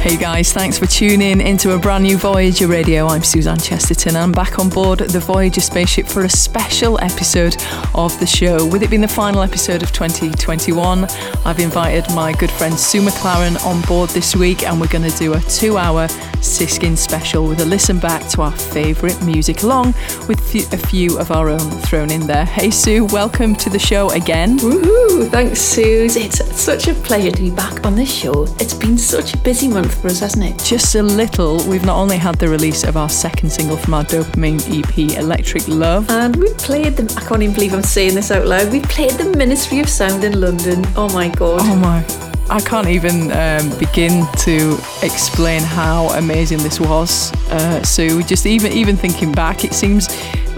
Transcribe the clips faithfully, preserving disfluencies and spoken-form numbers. Hey guys, thanks for tuning into a brand new Voyager Radio. I'm Suzanne Chesterton. I'm back on board the Voyager spaceship for a special episode of the show. With it being the final episode of twenty twenty-one, I've invited my good friend Sue McLaren on board this week, and we're going to do a two-hour Siskin special with a listen back to our favourite music, along with a few of our own thrown in there. Hey Sue, welcome to the show again. Woohoo! Thanks, Suze. It's such a pleasure to be back on this show. It's been such a busy month for us, hasn't it? Just a little. We've not only had the release of our second single from our Dopamine E P, Electric Love, and we played the. I can't even believe I'm saying this out loud. We played the Ministry of Sound in London. Oh my god. Oh my. I can't even um, begin to explain how amazing this was, uh, Sue. Just even even thinking back, it seems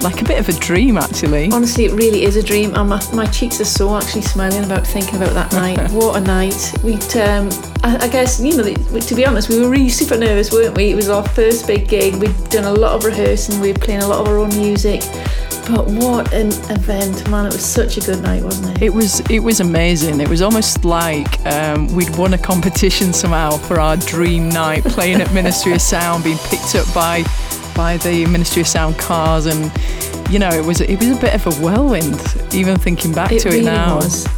like a bit of a dream, actually. Honestly, it really is a dream. And my, my cheeks are so actually smiling about thinking about that night. What a night. We'd, um, I, I guess, you know, to be honest, we were really super nervous, weren't we? It was our first big gig. We'd done a lot of rehearsing. We were playing a lot of our own music. But what an event, man. It was such a good night, wasn't it? It was it was amazing. It was almost like um, we'd won a competition somehow for our dream night, playing at Ministry of Sound, being picked up by by the Ministry of Sound cars, and you know, it was it was a bit of a whirlwind, even thinking back it to really it now. Was.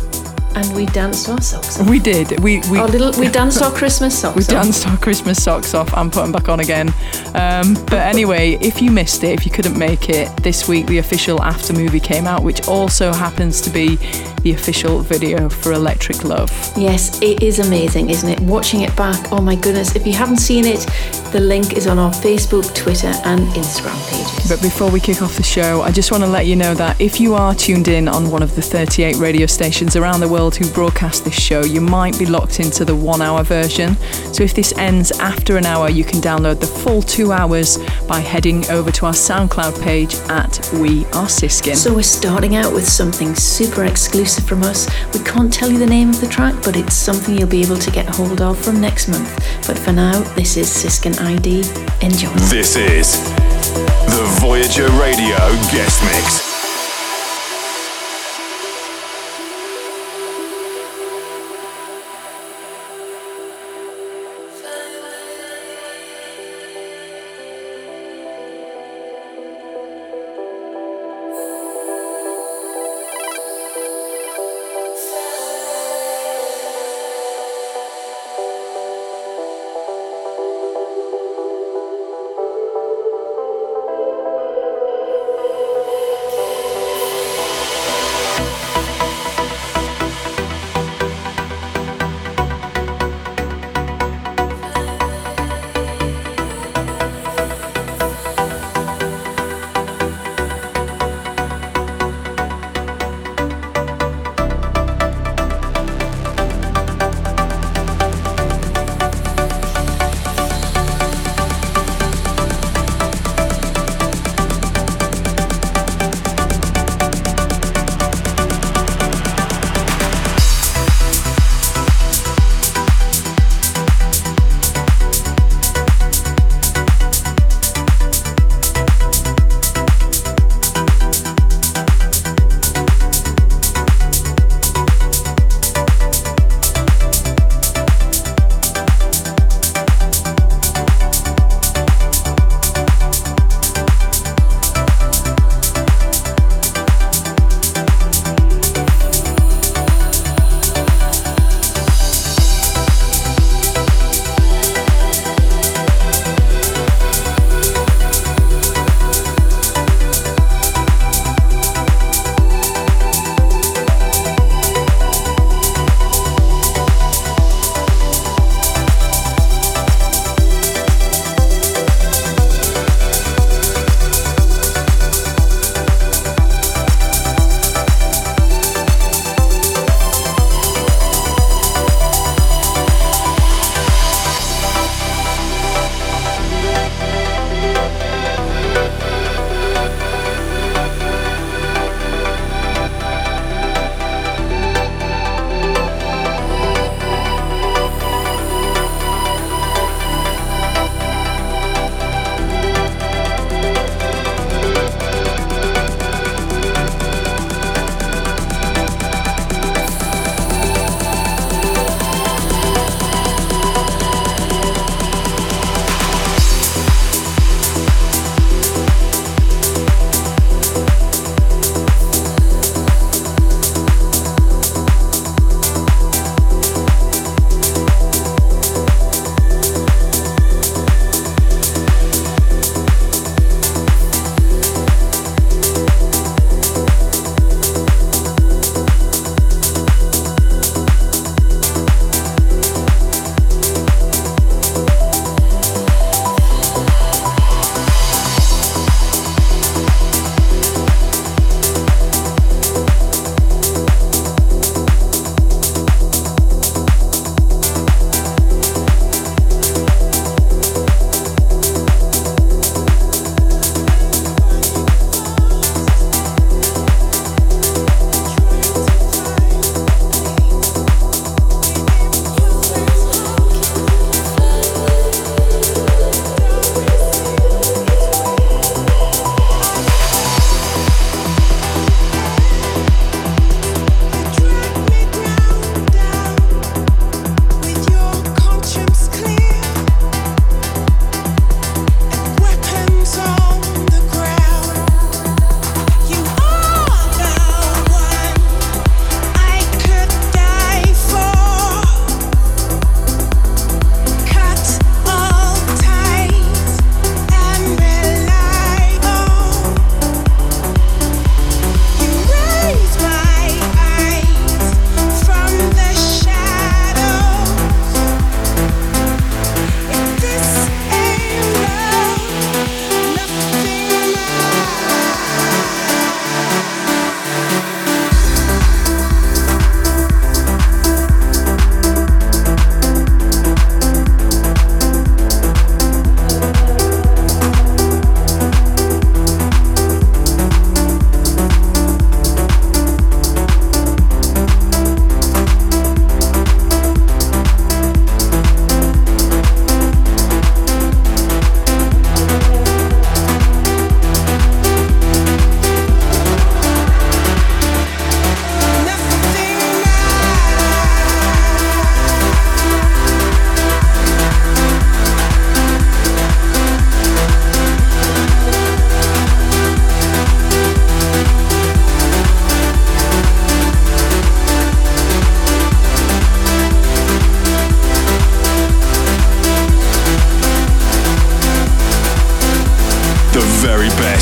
And we danced our socks off. We did. We we our little, we danced our Christmas socks we off. We danced our Christmas socks off and put them back on again. Um, but anyway, if you missed it, if you couldn't make it, this week the official after movie came out, which also happens to be the official video for Electric Love. Yes, it is amazing, isn't it? Watching it back, oh my goodness. If you haven't seen it, the link is on our Facebook, Twitter and Instagram pages. But before we kick off the show, I just want to let you know that if you are tuned in on one of the thirty-eight radio stations around the world who broadcast this show, you might be locked into the one hour version. So if this ends after an hour, you can download the full two hours by heading over to our SoundCloud page at We Are Siskin. So we're starting out with something super exclusive from us. We can't tell you the name of the track, but it's something you'll be able to get hold of from next month. But for now, this is Siskin I D. Enjoy. This is the Voyager Radio Guest Mix.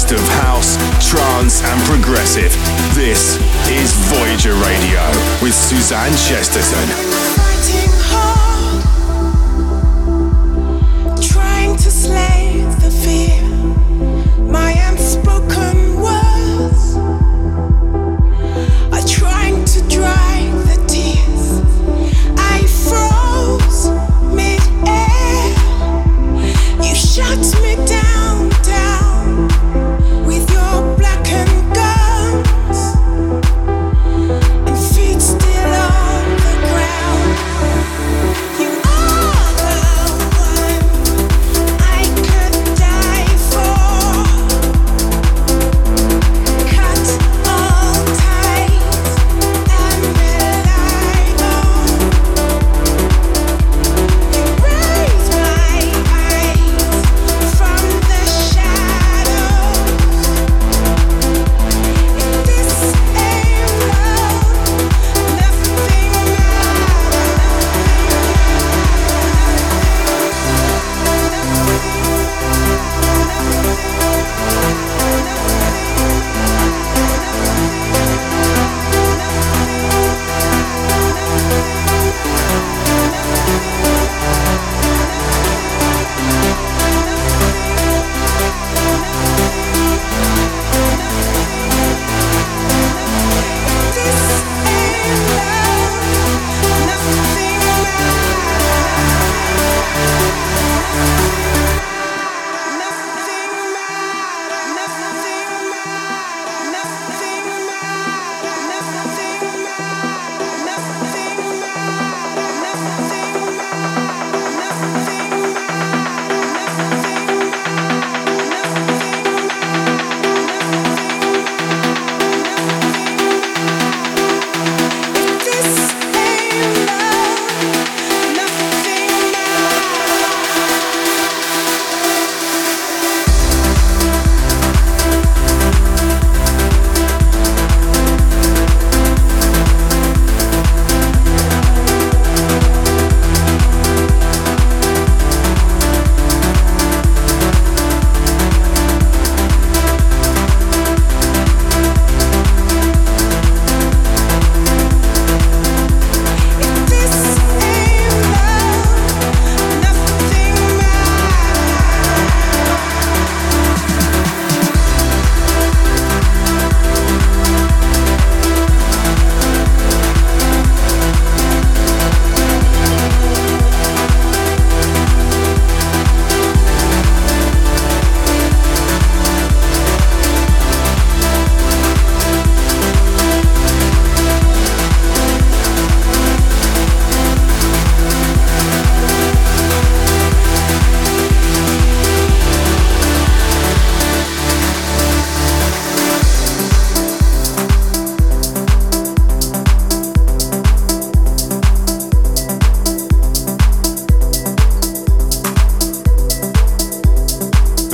best of house, trance and progressive. This is Voyager Radio with Suzanne Chesterton.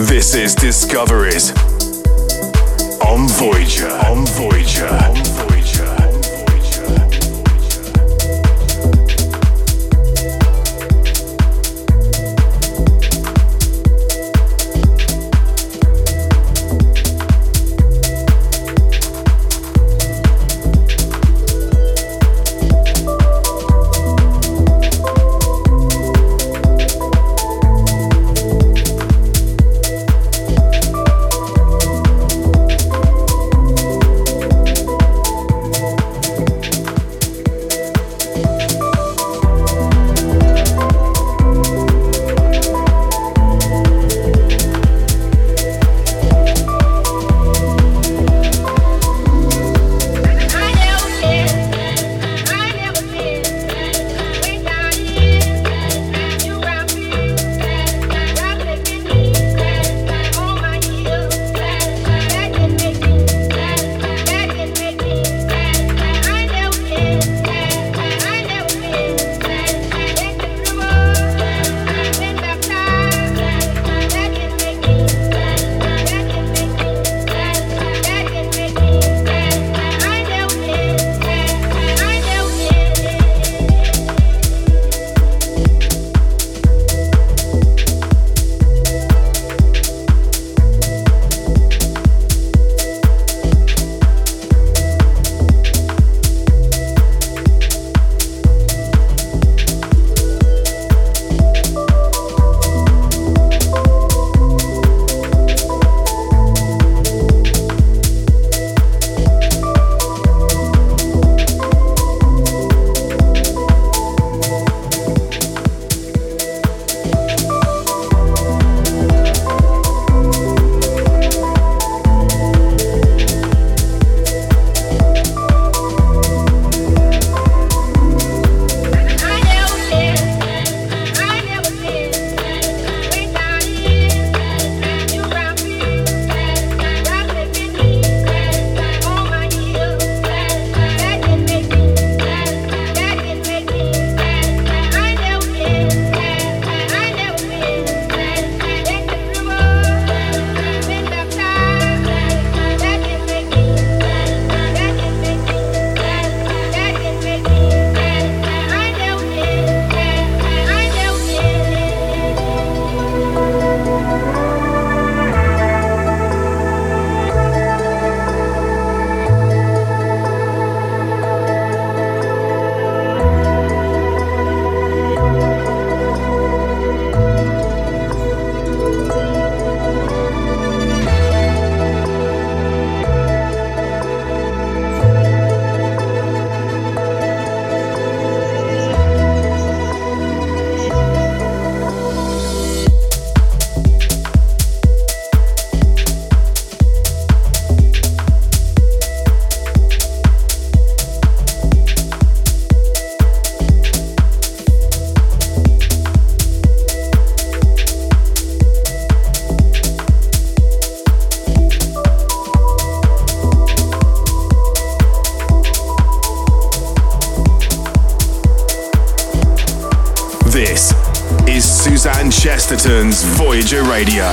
This is Discoveries on Voyager, on Voyager, on Voyager, on Voyager. This is Suzanne Chesterton's Voyager Radio.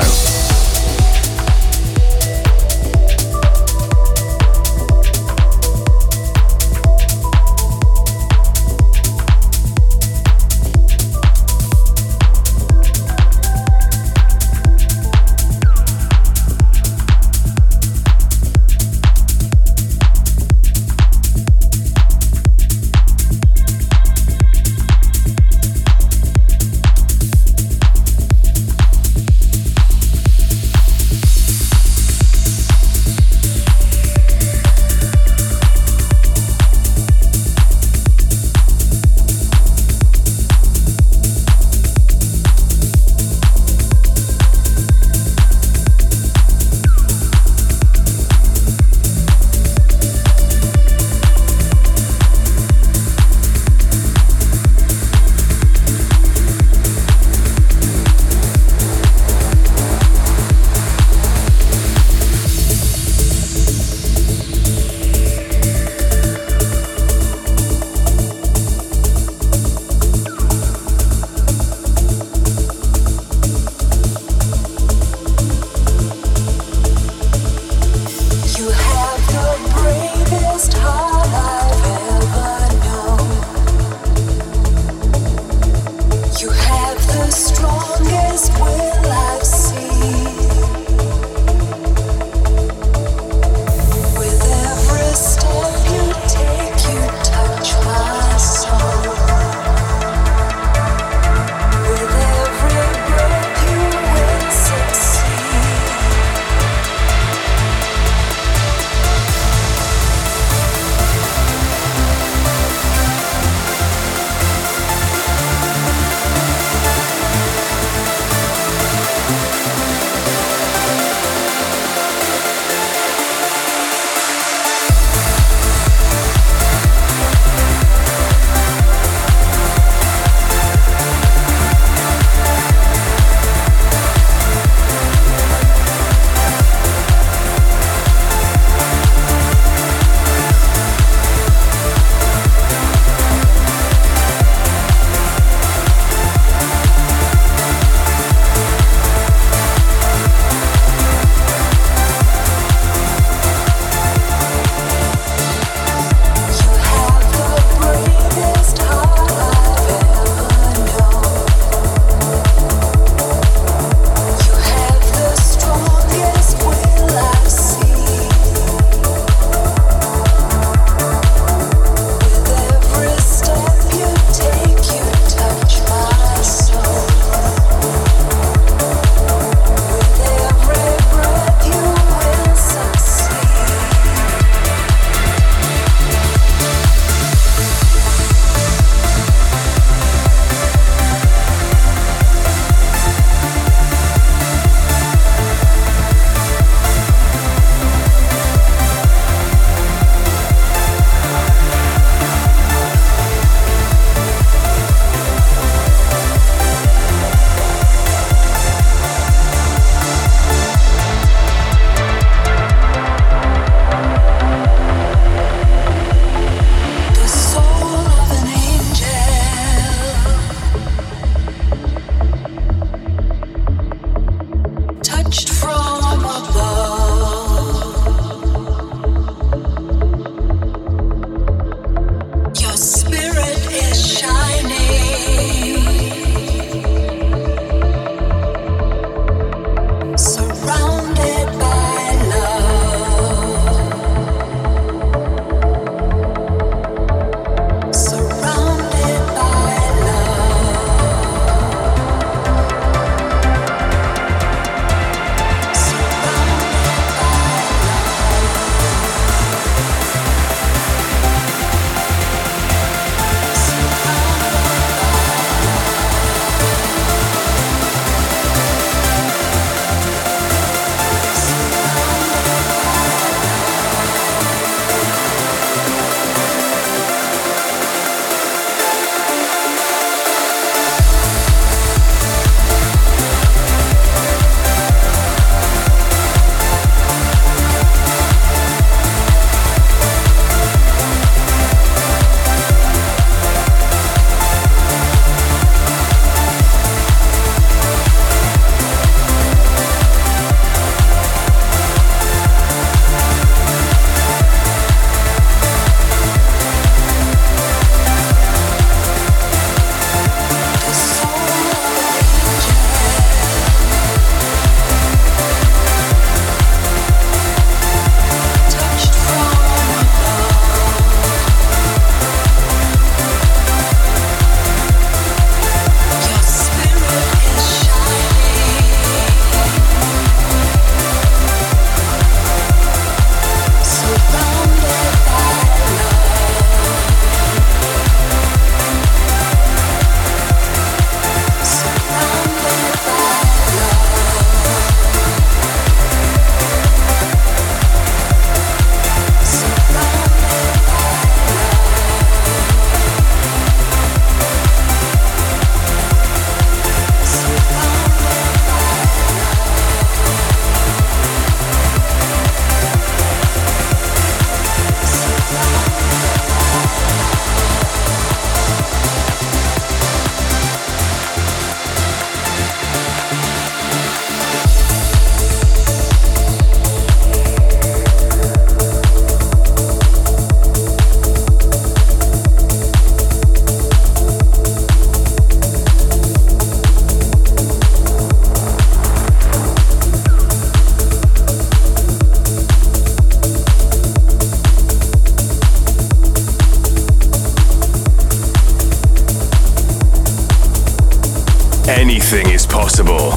Anything is possible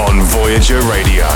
on Voyager Radio.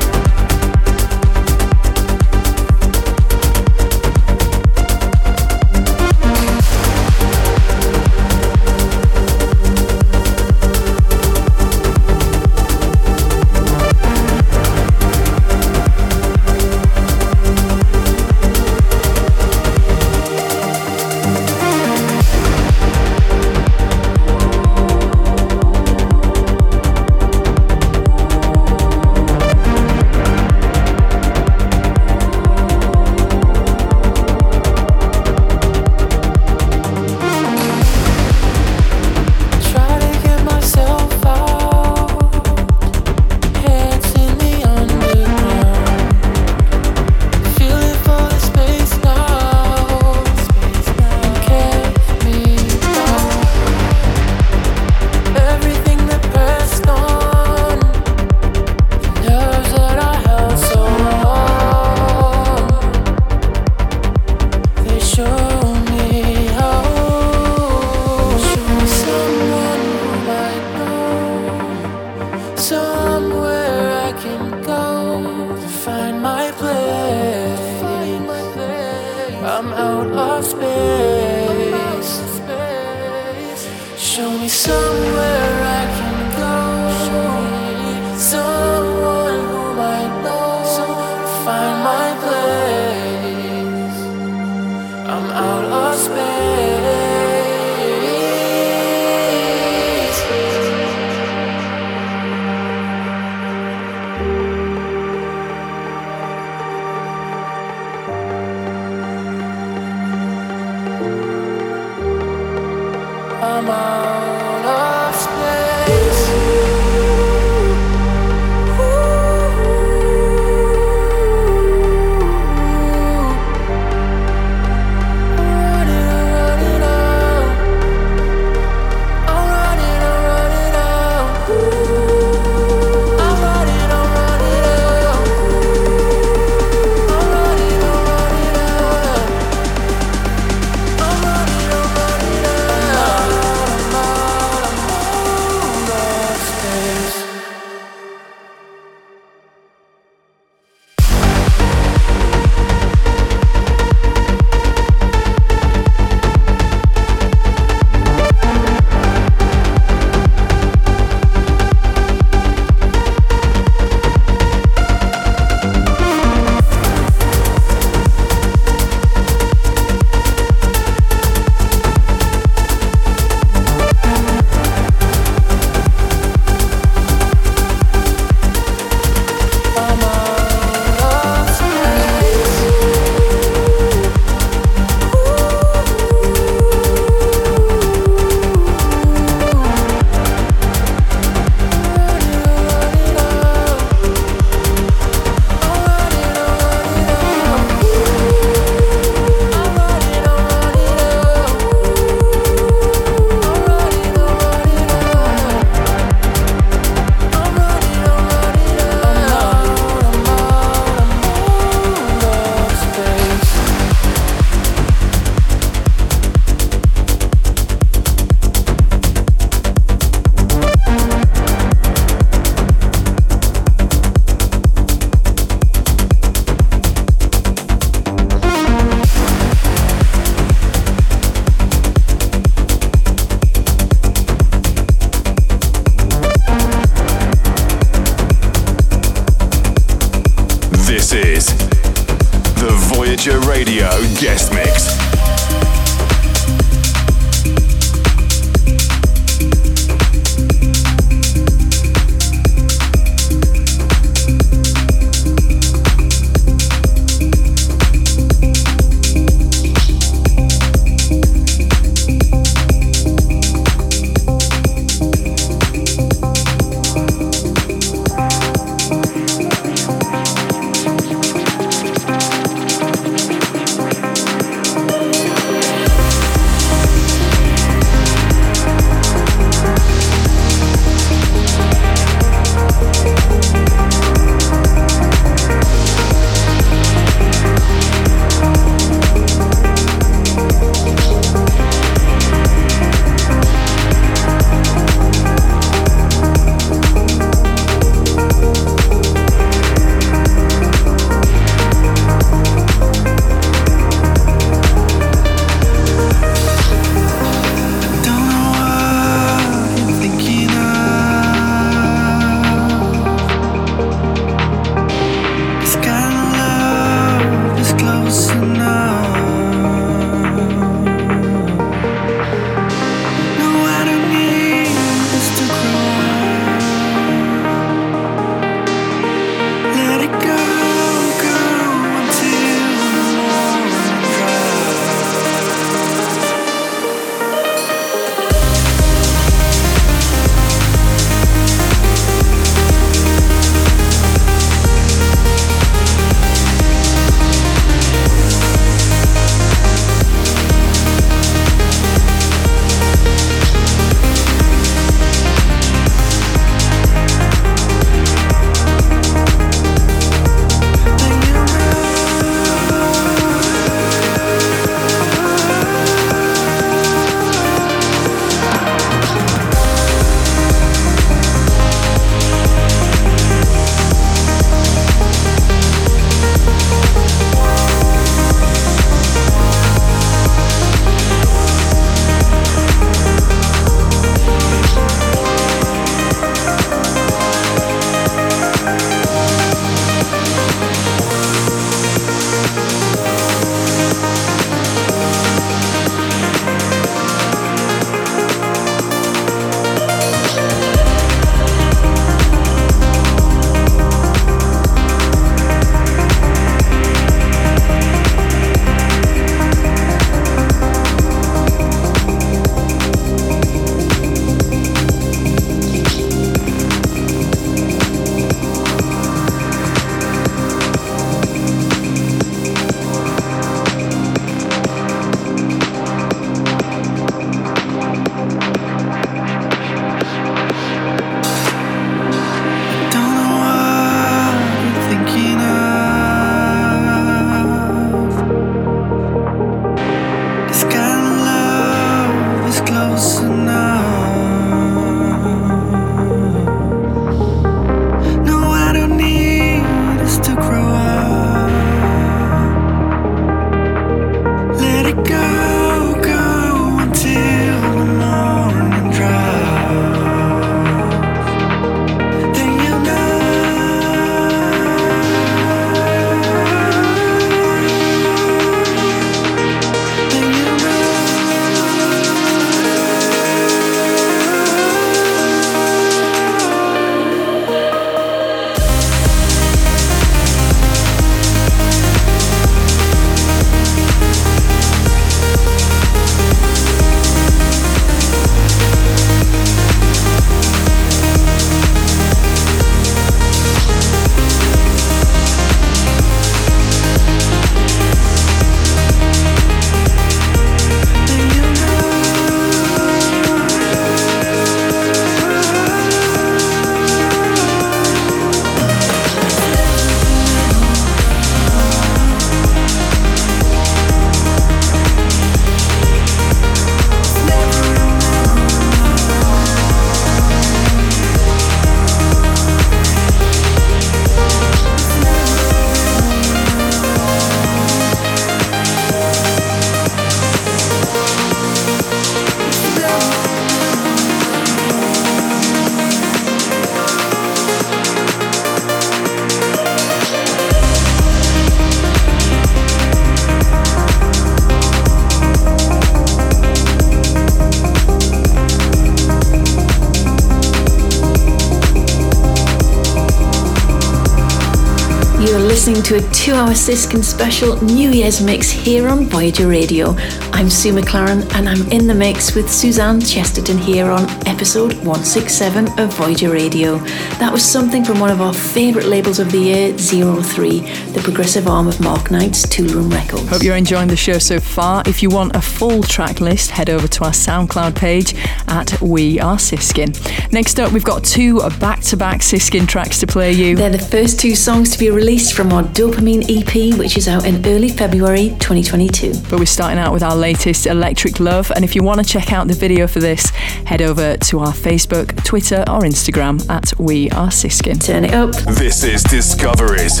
listening to a two-hour Siskin special New Year's mix here on Voyager Radio. I'm Sue McLaren and I'm in the mix with Suzanne Chesterton here on episode one sixty-seven of Voyager Radio. That was something from one of our favourite labels of the year, Zero Three, the progressive arm of Mark Knight's Tool Room Records. Hope you're enjoying the show so far. If you want a full track list, head over to our SoundCloud page at We Are Siskin. Next up, we've got two back-to-back Siskin tracks to play you. They're the first two songs to be released from our Dopamine E P, which is out in early February twenty twenty-two. But we're starting out with our latest, Electric Love, and if you want to check out the video for this, head over to our Facebook, Twitter or Instagram at We Are Siskin. Turn it up. This is Discoveries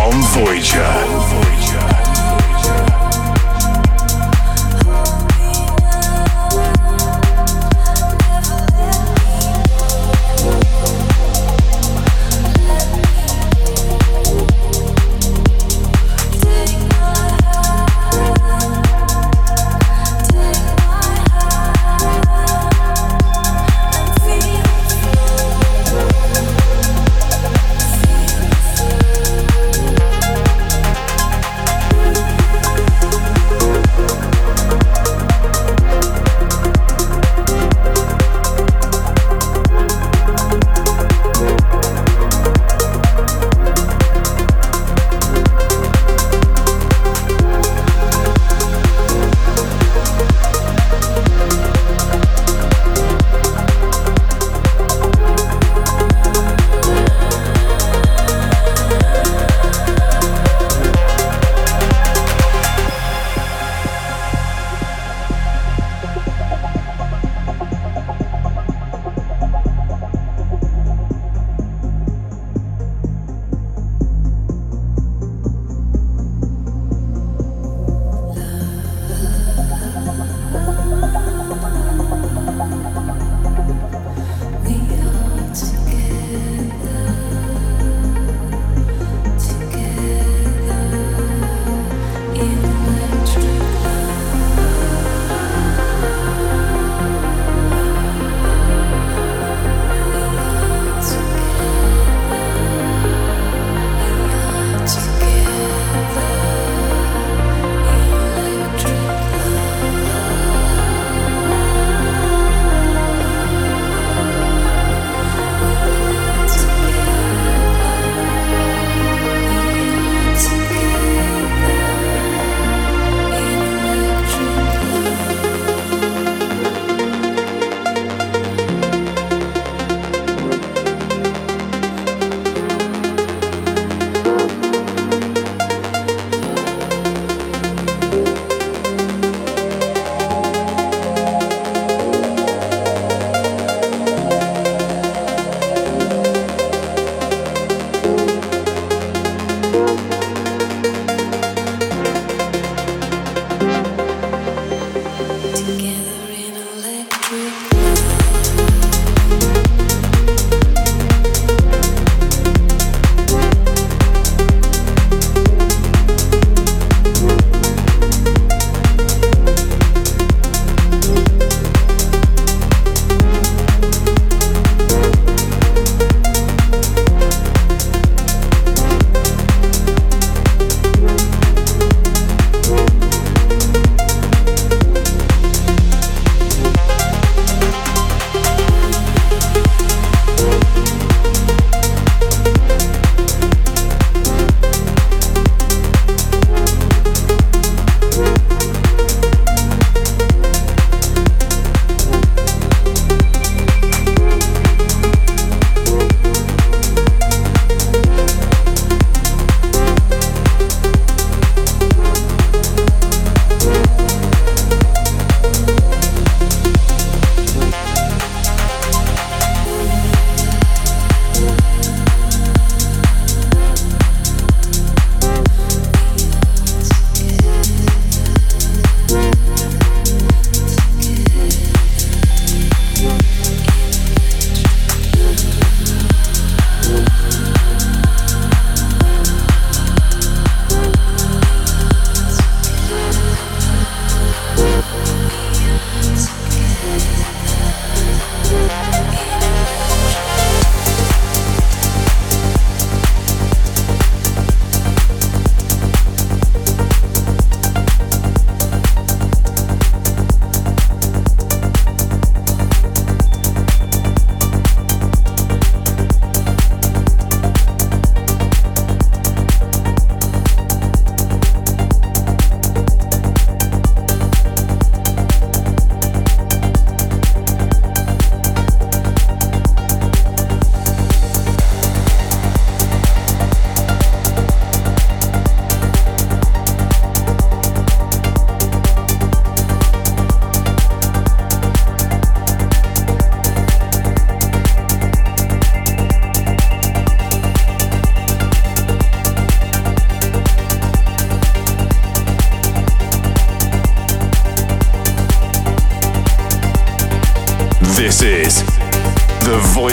on Voyager. On Voyager.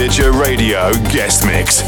Voyager Radio guest mix.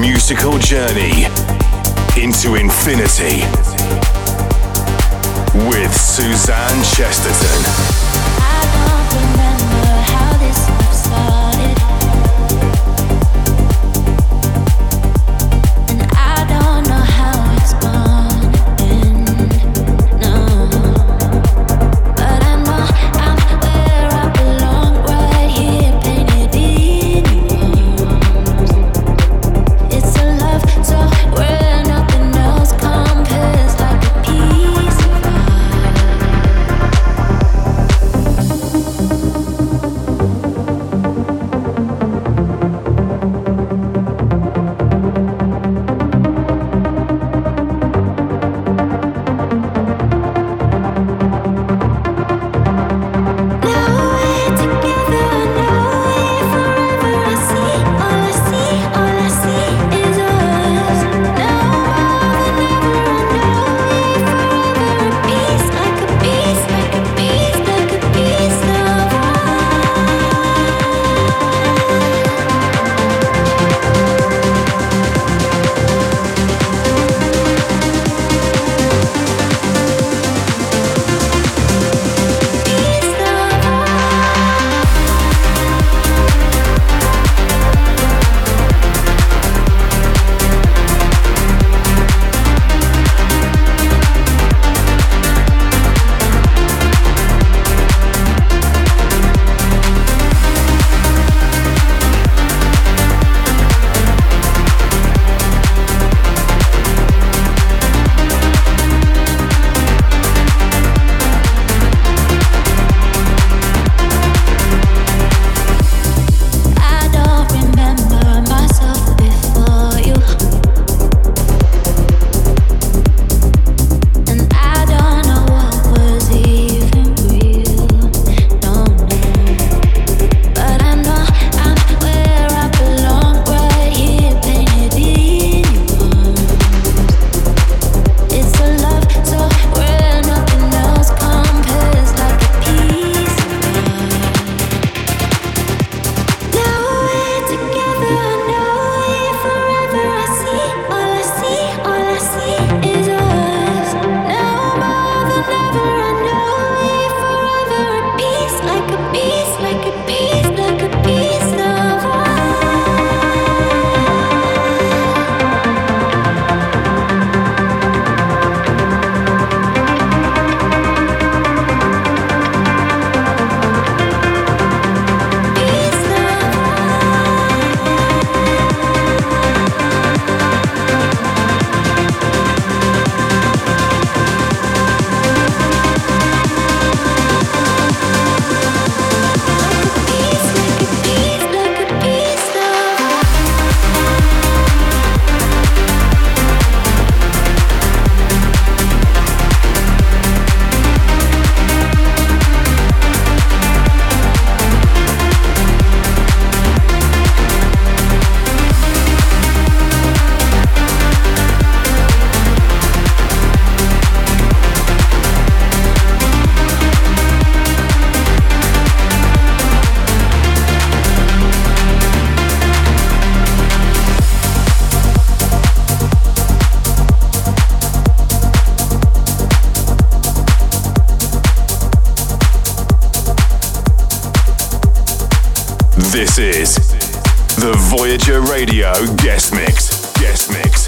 Musical journey into infinity with Suzanne Chesterton. This is the Voyager Radio Guest Mix. Guest Mix.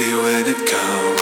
Ready when it comes.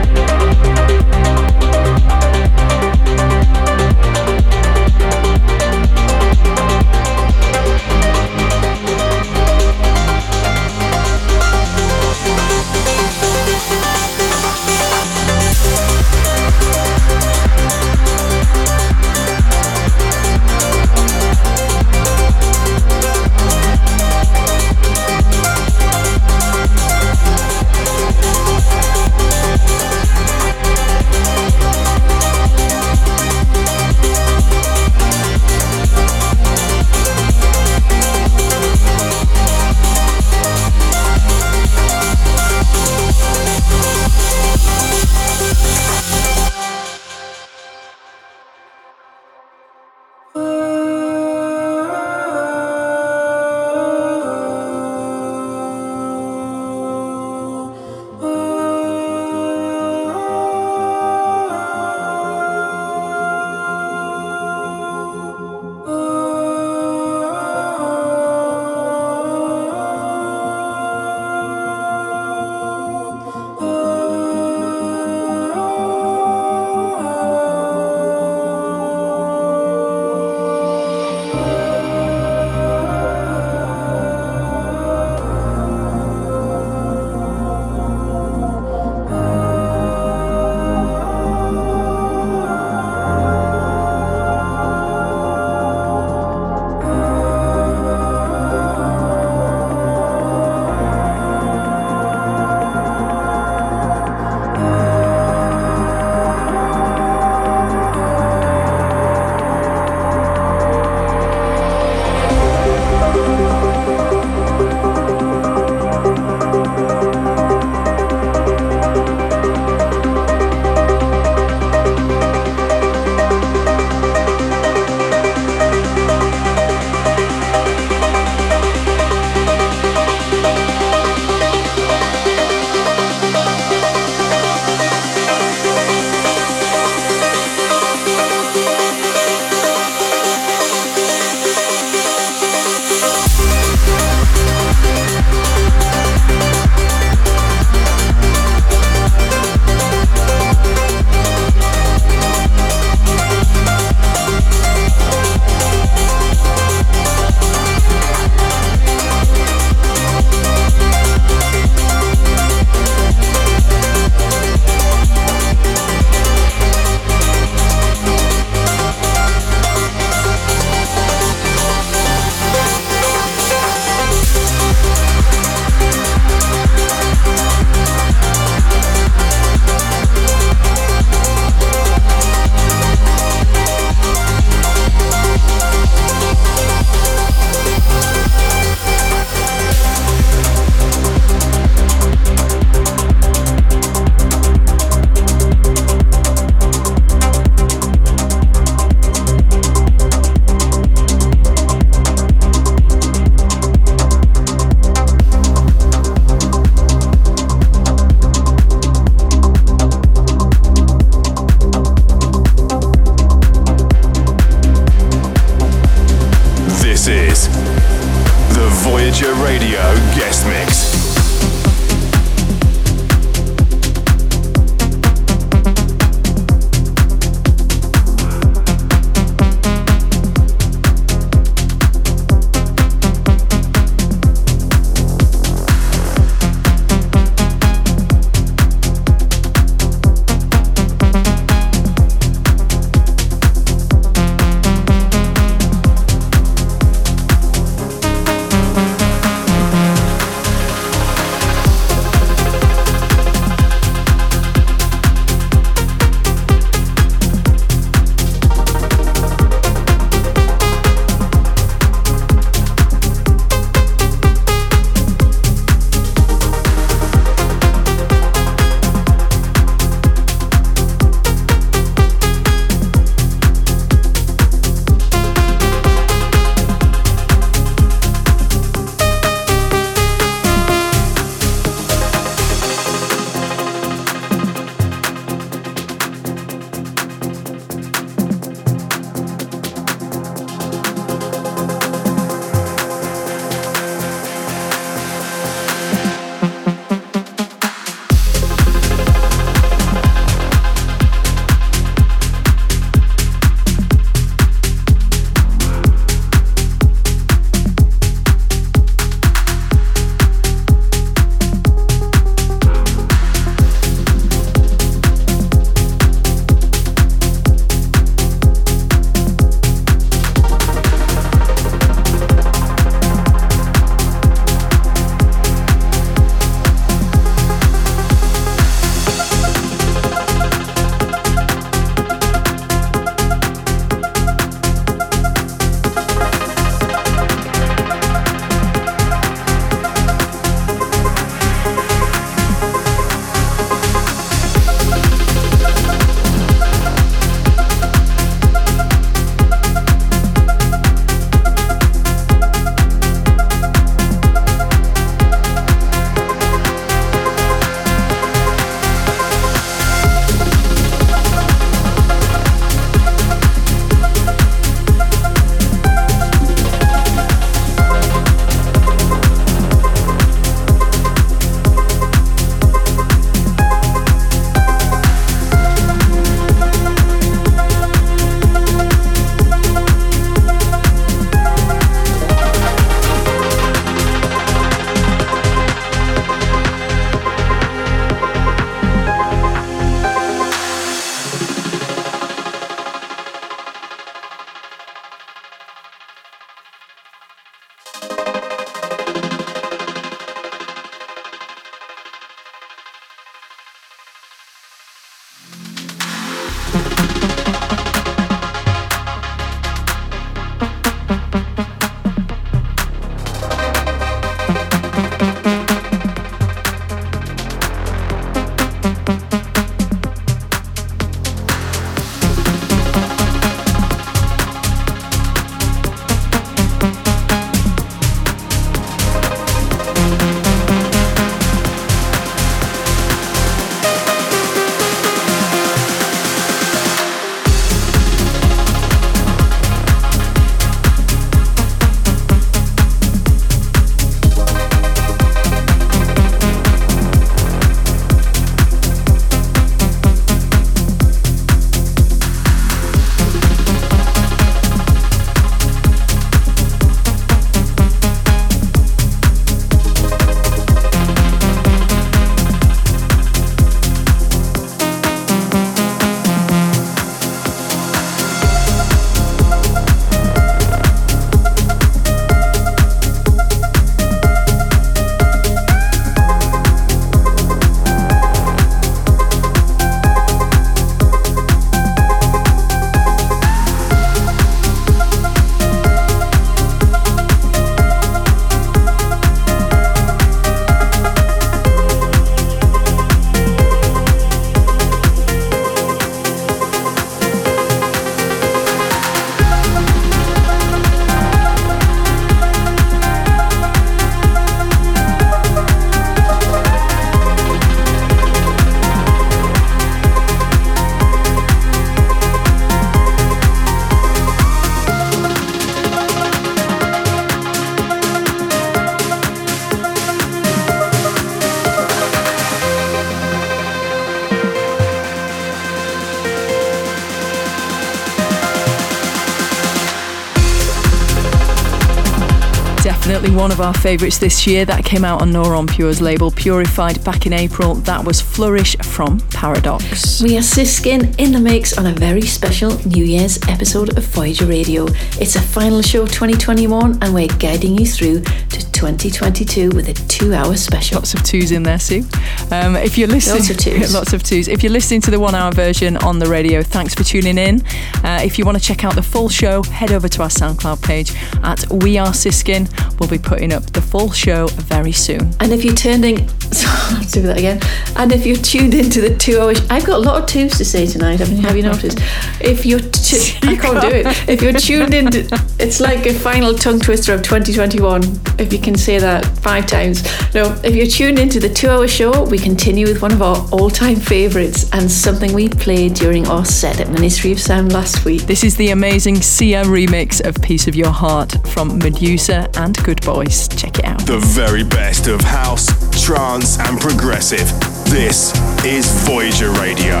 Definitely one of our favourites this year. That came out on Noron Pure's label Purified back in April. That was Flourish from Paradox. We are Siskin in the mix on a very special New Year's episode of Voyager Radio. It's a final show twenty twenty-one and we're guiding you through to twenty twenty-two with a two-hour special. Lots of twos in there, Sue. Um, if you're listening, lots of twos. Lots of twos. If you're listening to the one-hour version on the radio, thanks for tuning in. Uh, if you want to check out the full show, head over to our SoundCloud page at We Are Siskin. We'll be putting up the full show very soon. And if you're turning, sorry, let's do that again. And if you're tuned into the two-hour, I've got a lot of twos to say tonight. I mean, have you noticed? If you're, t- I can't do it. If you're tuned into, it's like a final tongue twister of twenty twenty-one. If you can say that five times. No, if you're tuned into the two-hour show, we continue with one of our all-time favourites and something we played during our set at Ministry of Sound last week. This is the amazing Sia remix of Piece of Your Heart from Meduza and Good Boys. Check it out. The very best of house, trance and progressive. This is Voyager Radio.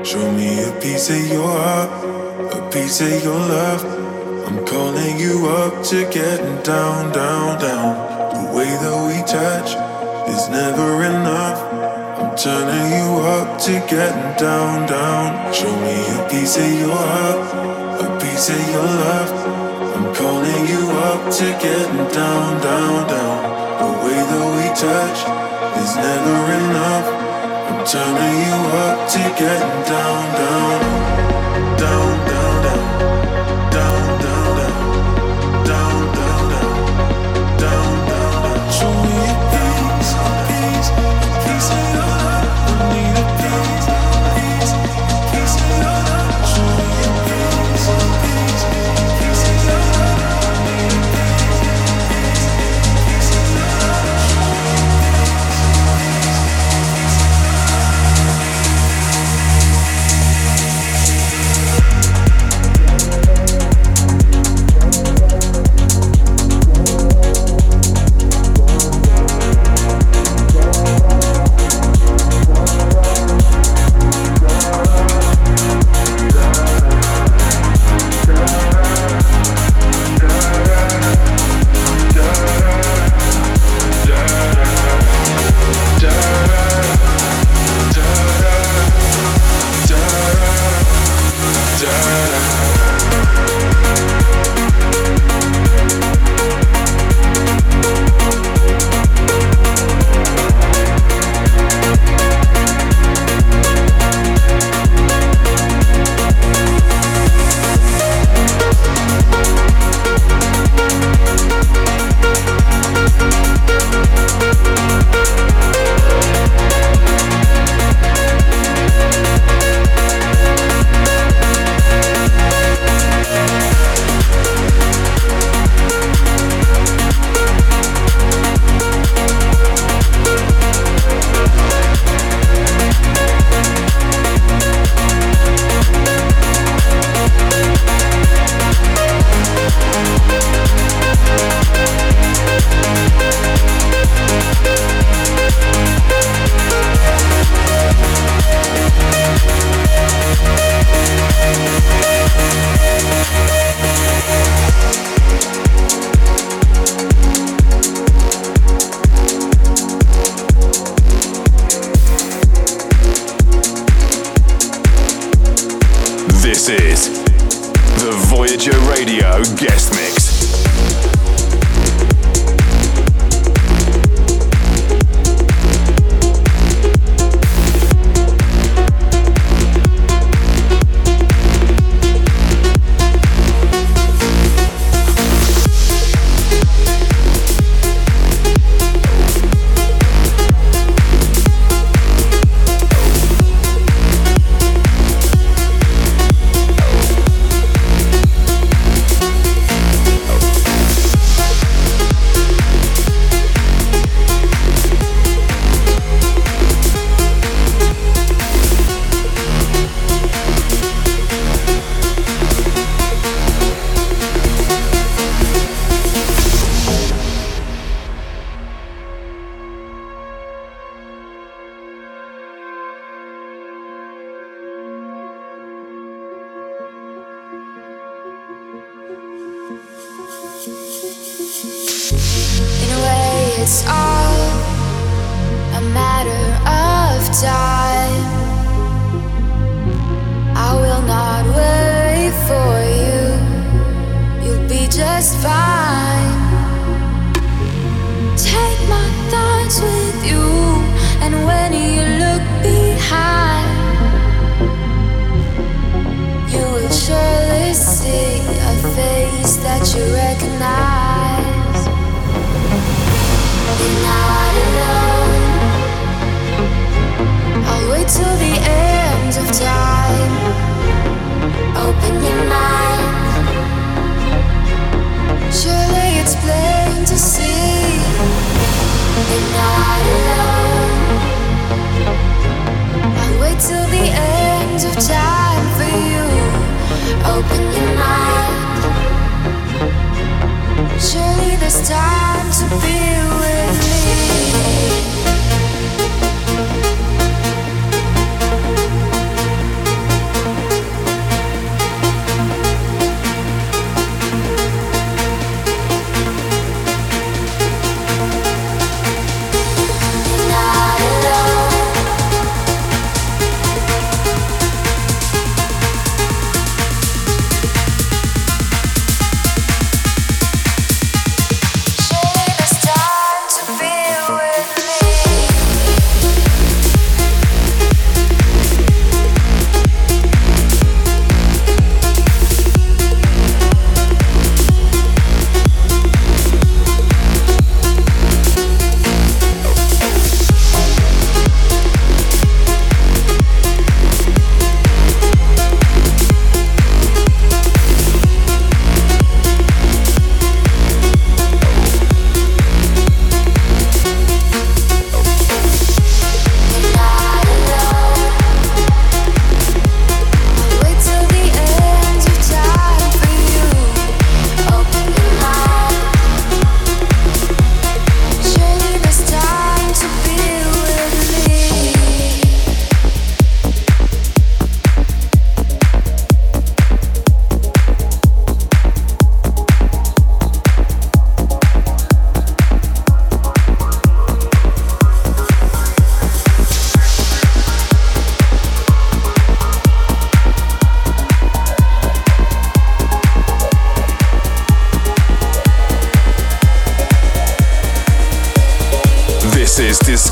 Show me a piece of your heart, a piece of your love. I'm calling you up to getting down, down, down. The way that we touch is never enough. I'm turning you up to getting down, down. Show me a piece of your heart, a piece of your love. I'm calling you up to getting down, down, down. The way that we touch is never enough. I'm turning you up to getting down, down, down, down, down, down, down, down, down, down, down, down, down. Show me a piece, a piece, a piece of your heart. I need a piece, a piece, a piece of your heart. Show me a piece, a piece, a piece of your heart. I need a piece, a piece, a piece of your heart. Show me a piece, a piece, a piece of your heart.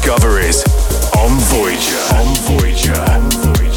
discoveries on Voyager. On Voyager. On Voyager.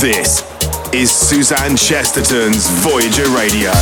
This is Suzanne Chesterton's Voyager Radio.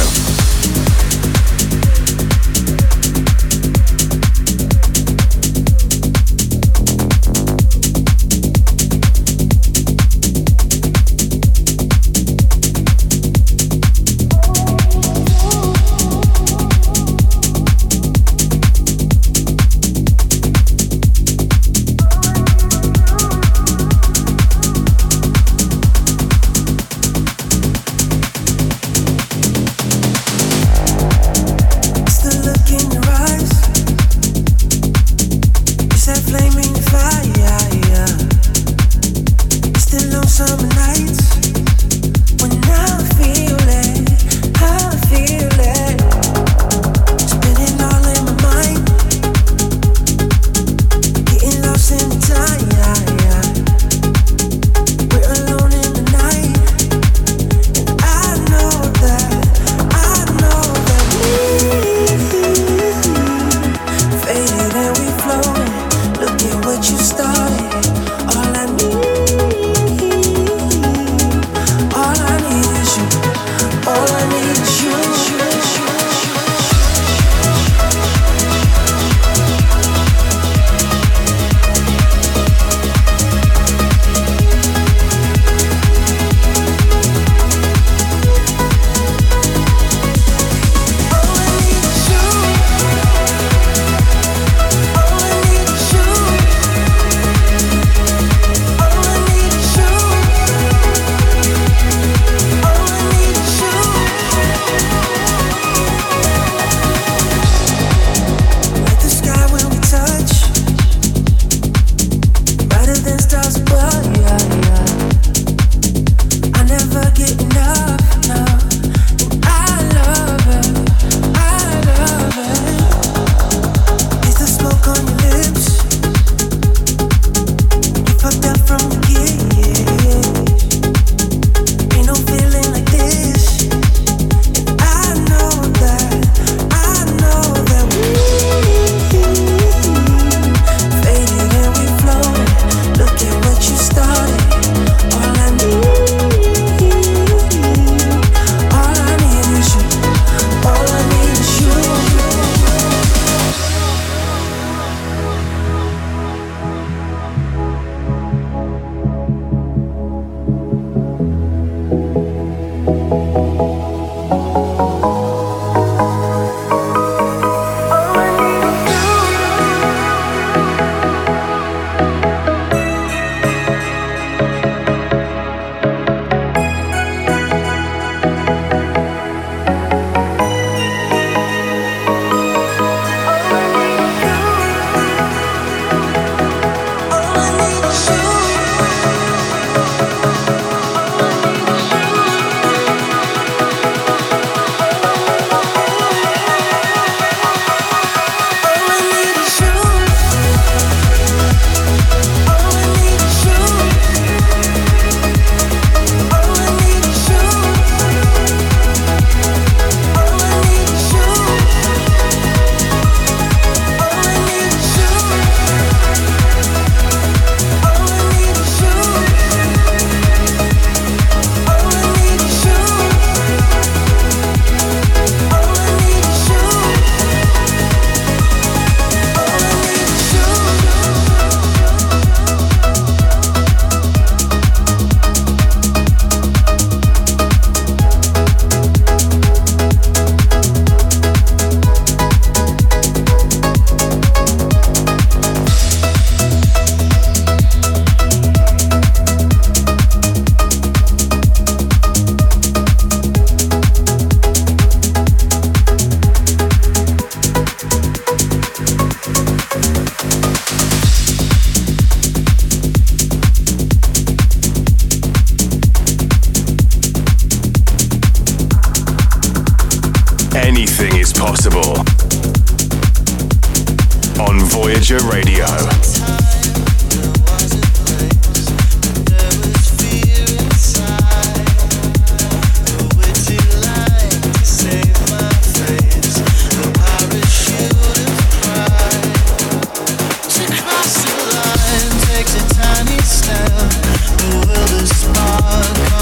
Takes a tiny step, the world is small.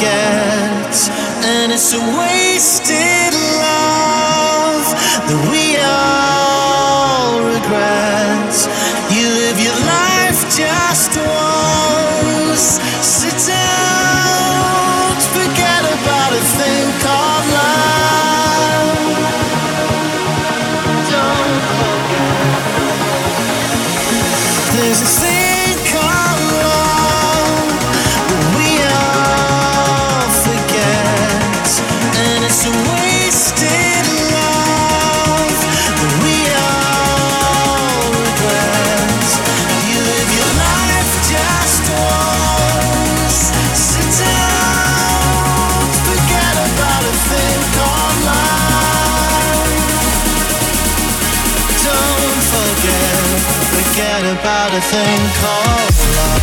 gets, and it's a wasted love that we all regret. You live your life just once, so don't forget about a thing called love. Don't forget. There's a thing. About a thing called love.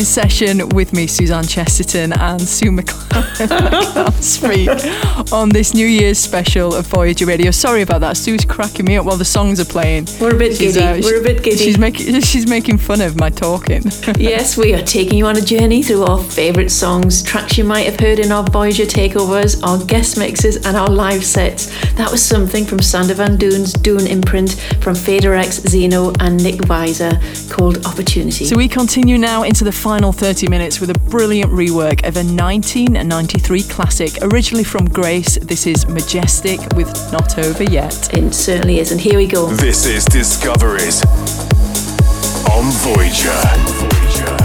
morning session with me, Suzanne Chesterton, and Sue McLaren. I can't speak on this New Year's special of Voyager Radio. Sorry about that. Sue's cracking me up while the songs are playing. We're a bit she's, giddy. Uh, We're a bit giddy. She's making she's making fun of my talking. Yes, we are taking you on a journey through our favourite songs, tracks you might have heard in our Voyager takeovers, our guest mixes, and our live sets. That was something from Sander Van Doen's Dune imprint, from Fader X, Zeno, and Nick Weiser, called Opportunity. So we continue now into the final thirty minutes with a brilliant rework of a nineteen ninety-three classic, originally from Grace. This is Majestic with Not Over Yet. It certainly is, and here we go. This is Discoveries on Voyager.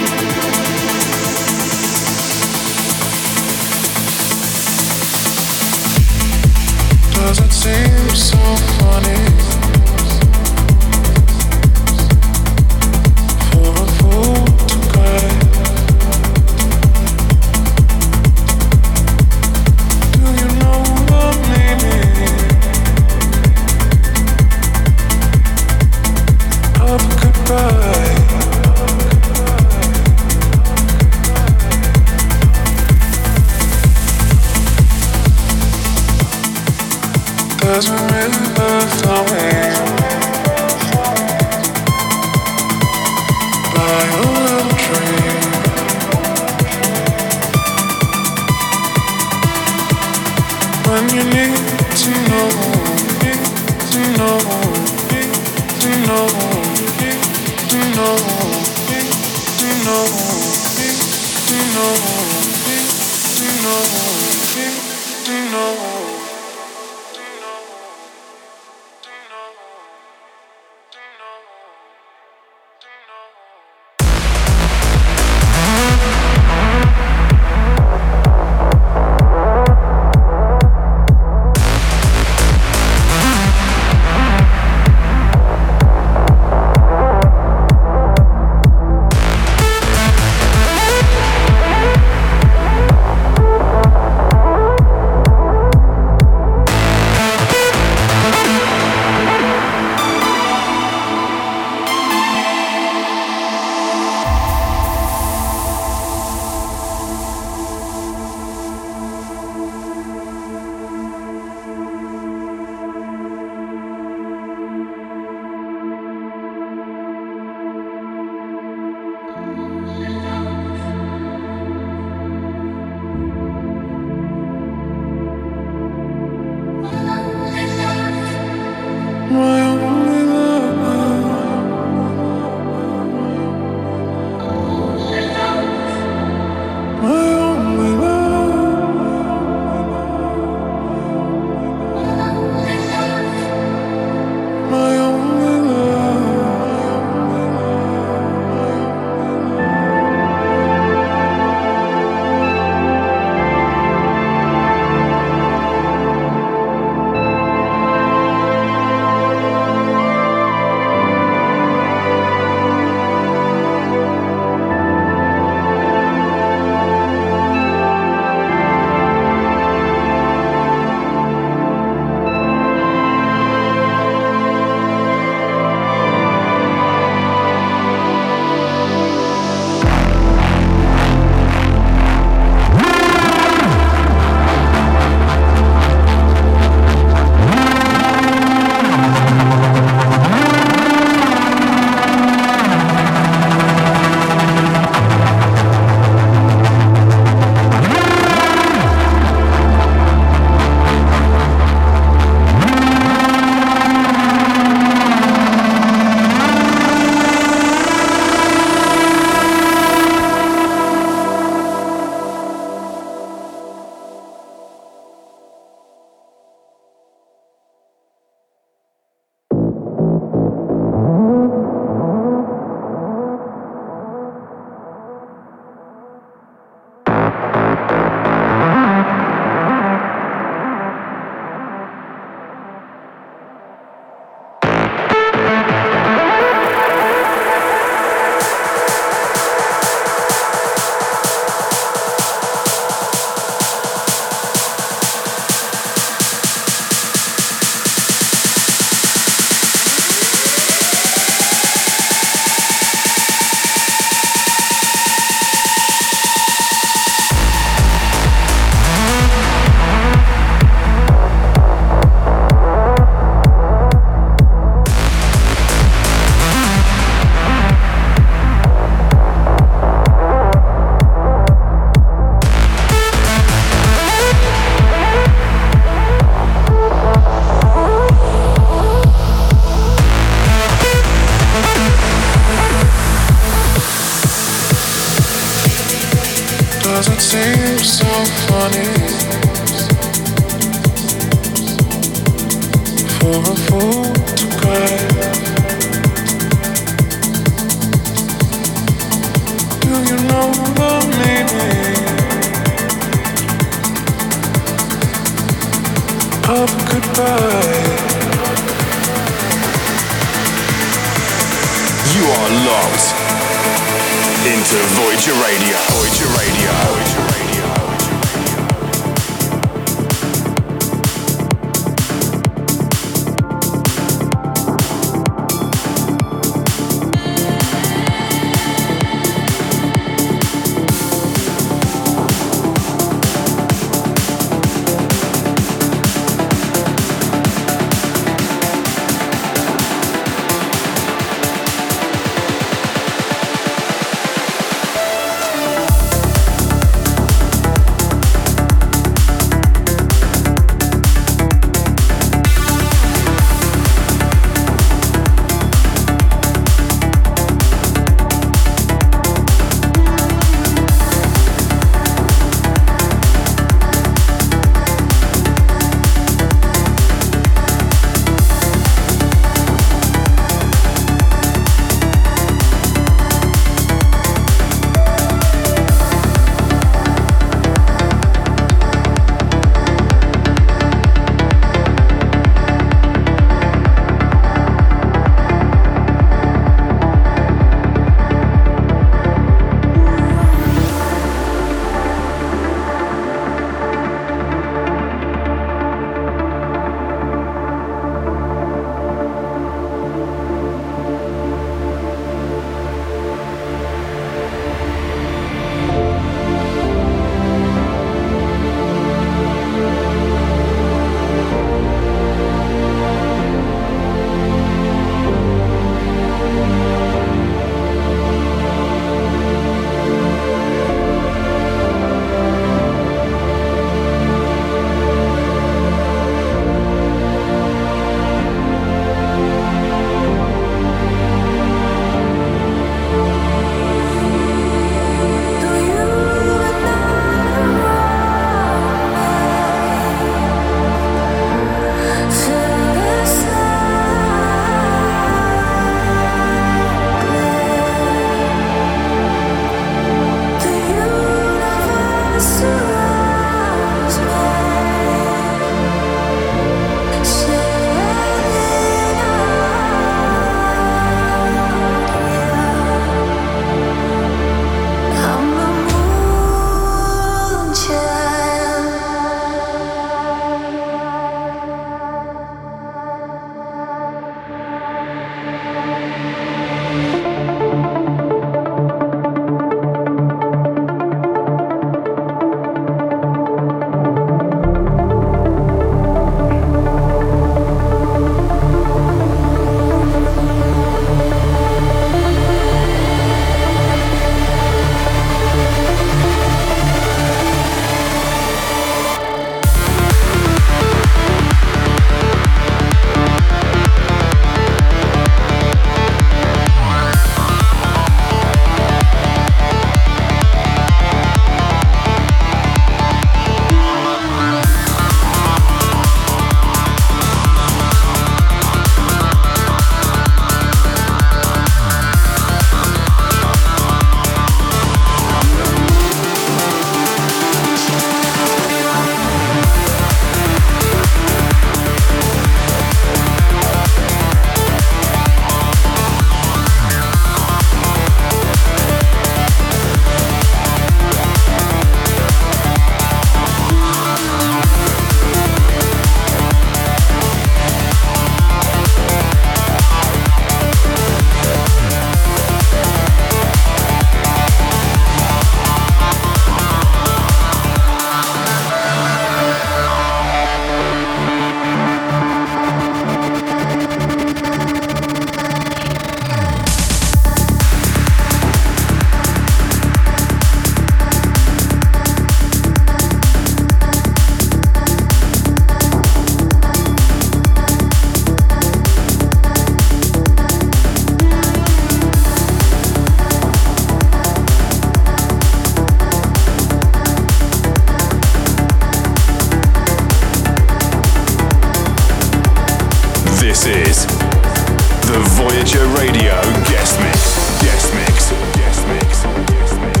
This is the Voyager Radio Guest Mix. Guest Mix. Guest Mix. Guest Mix.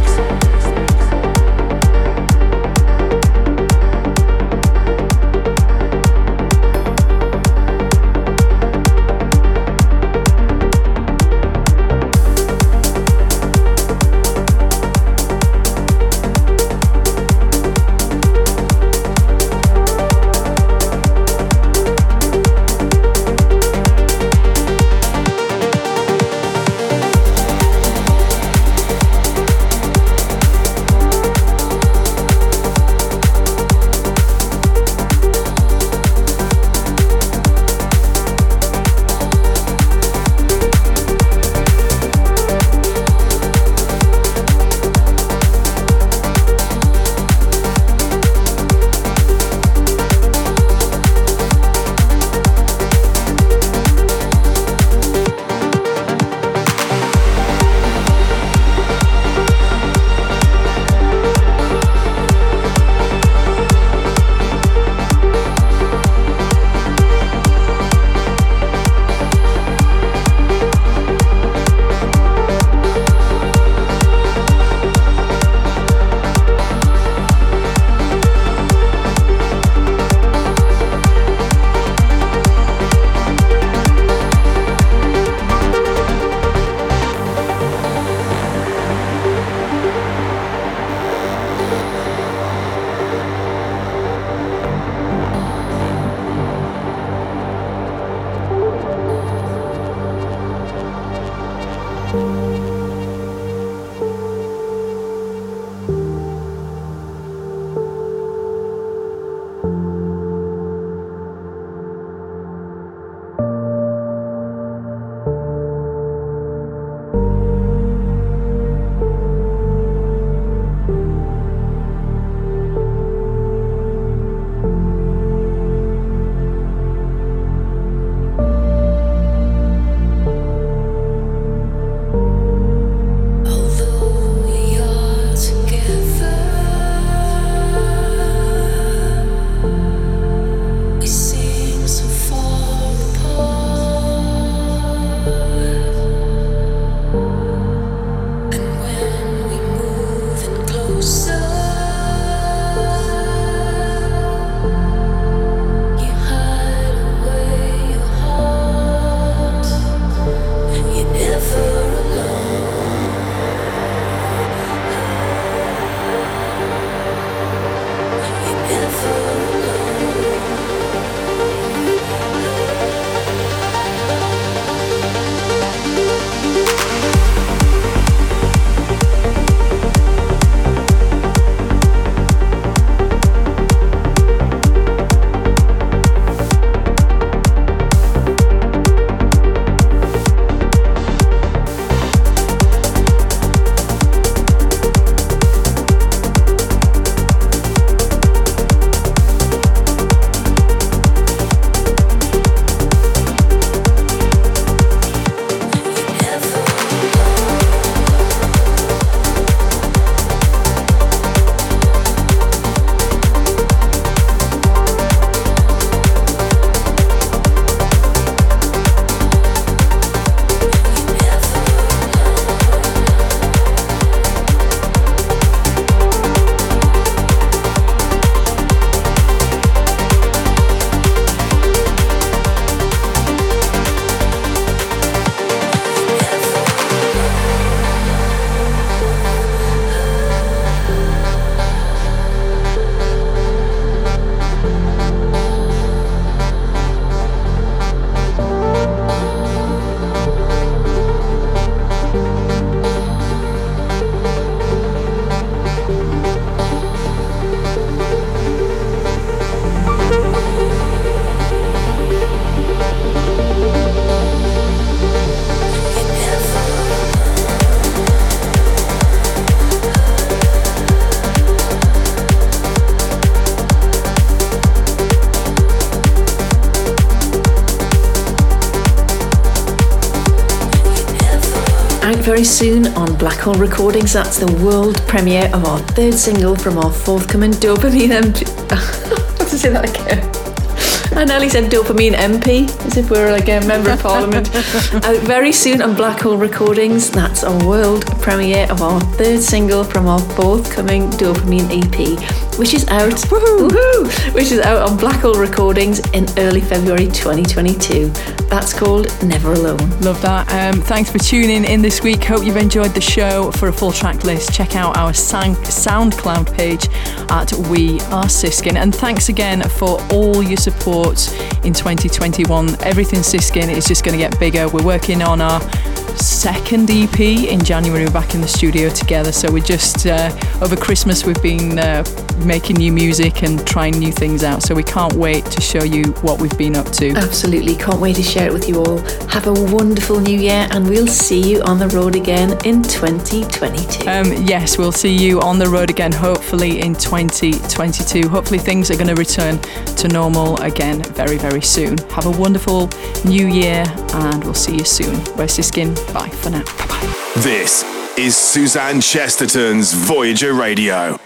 Very soon on Black Hole Recordings, that's the world premiere of our third single from our forthcoming Dopamine E P. I have to say that again. I nearly said Dopamine M P, as if we were like a member of parliament. Out very soon on Black Hole Recordings, that's our world premiere of our third single from our forthcoming Dopamine E P, which is out, woohoo, woohoo, which is out on Black Hole Recordings in early February twenty twenty-two. That's called Never Alone. Love that. Um, thanks for tuning in this week. Hope you've enjoyed the show. For a full track list, check out our San- SoundCloud page at We Are Siskin. And thanks again for all your support in twenty twenty-one. Everything Siskin is just going to get bigger. We're working on our second E P in January. We're back in the studio together, so we're just uh, over Christmas we've been uh, making new music and trying new things out, so we can't wait to show you what we've been up to. Absolutely, can't wait to share it with you all. Have a wonderful new year, and we'll see you on the road again in twenty twenty-two. Um, yes, we'll see you on the road again hopefully in twenty twenty-two. Hopefully things are going to return to normal again very, very soon. Have a wonderful new year, and we'll see you soon. We're Siskin. Bye for now. Bye bye. This is Suzanne Chesterton's Voyager Radio.